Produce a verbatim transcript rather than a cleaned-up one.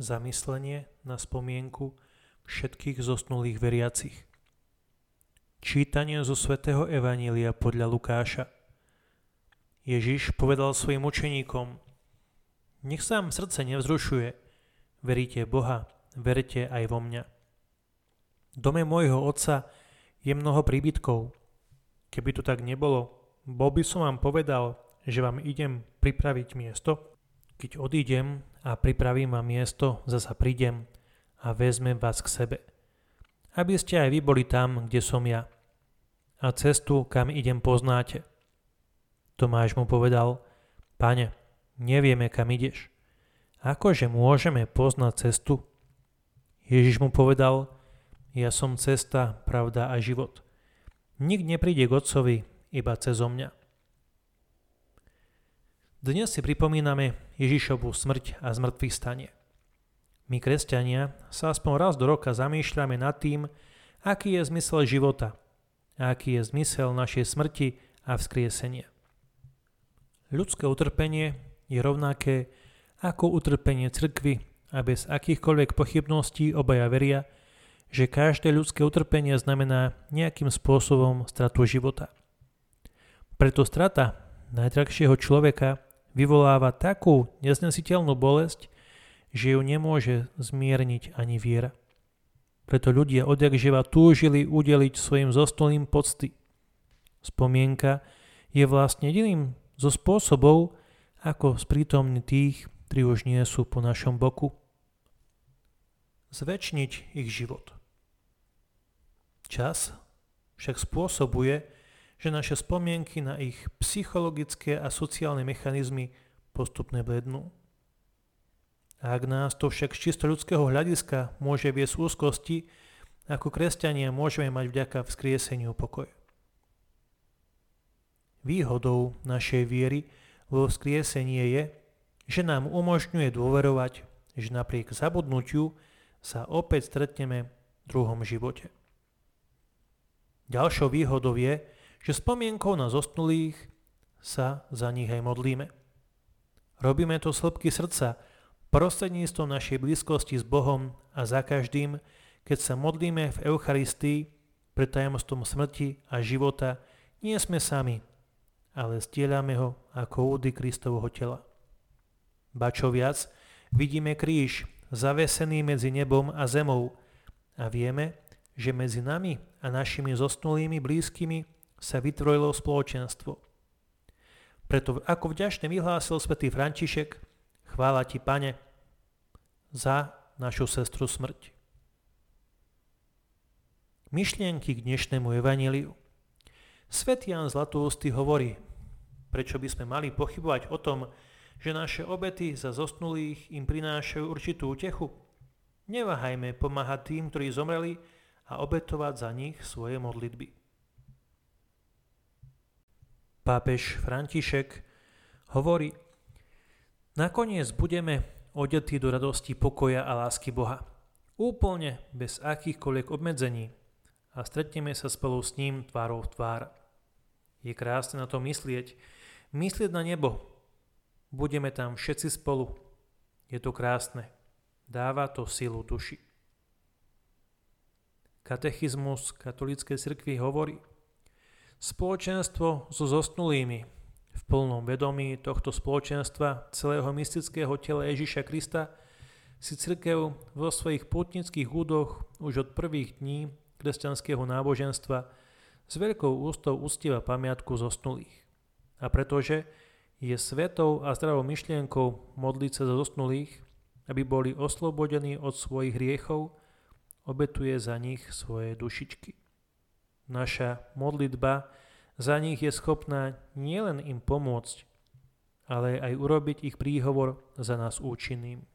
Zamyslenie na spomienku všetkých zosnulých veriacich. Čítanie zo svätého Evanjelia podľa Lukáša. Ježiš povedal svojim učeníkom: Nech sa vám srdce nevzrušuje, veríte Boha, verte aj vo mňa. V dome môjho otca je mnoho príbytkov. Keby to tak nebolo, bol by som vám povedal, že vám idem pripraviť miesto. Keď odídem a pripravím vám miesto, zasa prídem a vezmem vás k sebe, aby ste aj vy boli tam, kde som ja. A cestu, kam idem, poznáte. Tomáš mu povedal: Pane, nevieme, kam ideš. Akože môžeme poznať cestu? Ježiš mu povedal: Ja som cesta, pravda a život. Nikto nepríde k Otcovi iba cezo mňa. Dnes si pripomíname Ježišovu smrť a zmŕtvychvstanie. My, kresťania, sa aspoň raz do roka zamýšľame nad tým, aký je zmysel života, aký je zmysel našej smrti a vzkriesenia. Ľudské utrpenie je rovnaké ako utrpenie cirkvi a bez akýchkoľvek pochybností obaja veria, že každé ľudské utrpenie znamená nejakým spôsobom stratu života. Preto strata najdrahšieho človeka vyvoláva takú neznesiteľnú bolesť, že ju nemôže zmierniť ani viera. Preto ľudia odjakživa túžili udeliť svojim zosnulým pocty. Spomienka je vlastne jediným zo spôsobov, ako sprítomniť tých, ktorí už nie sú po našom boku. Zvečniť ich život. Čas však spôsobuje, že naše spomienky na ich psychologické a sociálne mechanizmy postupne blednú. Ak nás to však z čisto ľudského hľadiska môže viesť úzkosti, ako kresťania môžeme mať vďaka vzkrieseniu pokoj. Výhodou našej viery vo vzkriesenie je, že nám umožňuje dôverovať, že napriek zabudnutiu sa opäť stretneme v druhom živote. Ďalšou výhodou je, že spomienkou na zosnulých sa za nich aj modlíme. Robíme to z hĺbky srdca, prostredníctvom našej blízkosti s Bohom a za každým, keď sa modlíme v Eucharistii, pred tajomstvom smrti a života, nie sme sami, ale stieľame ho ako údy Kristovho tela. Ba čo viac, vidíme kríž, zavesený medzi nebom a zemou, a vieme, že medzi nami a našimi zosnulými blízkymi sa vytvorilo spoločenstvo. Preto ako vďačne vyhlásil svätý František: Chvála ti, Pane, za našu sestru smrť. Myšlienky k dnešnému evanjeliu. Svätý Ján Zlatoústy hovorí: Prečo by sme mali pochybovať o tom, že naše obety za zosnulých im prinášajú určitú útechu? Neváhajme pomáhať tým, ktorí zomreli, a obetovať za nich svoje modlitby. Pápež František hovorí: Nakoniec budeme odetí do radosti pokoja a lásky Boha, úplne bez akýchkoľvek obmedzení, a stretneme sa spolu s ním tvárou v tvár. Je krásne na to myslieť, myslieť na nebo. Budeme tam všetci spolu. Je to krásne. Dáva to silu duši. Katechizmus katolíckej cirkvi hovorí: Spoločenstvo so zosnulými v plnom vedomí tohto spoločenstva celého mystického tela Ježiša Krista si cirkev vo svojich pútnických údoch už od prvých dní kresťanského náboženstva s veľkou ústou uctieva pamiatku zosnulých. A pretože je svetou a zdravou myšlienkou modliť sa za zosnulých, aby boli oslobodení od svojich hriechov, obetuje za nich svoje dušičky. Naša modlitba za nich je schopná nielen im pomôcť, ale aj urobiť ich príhovor za nás účinným.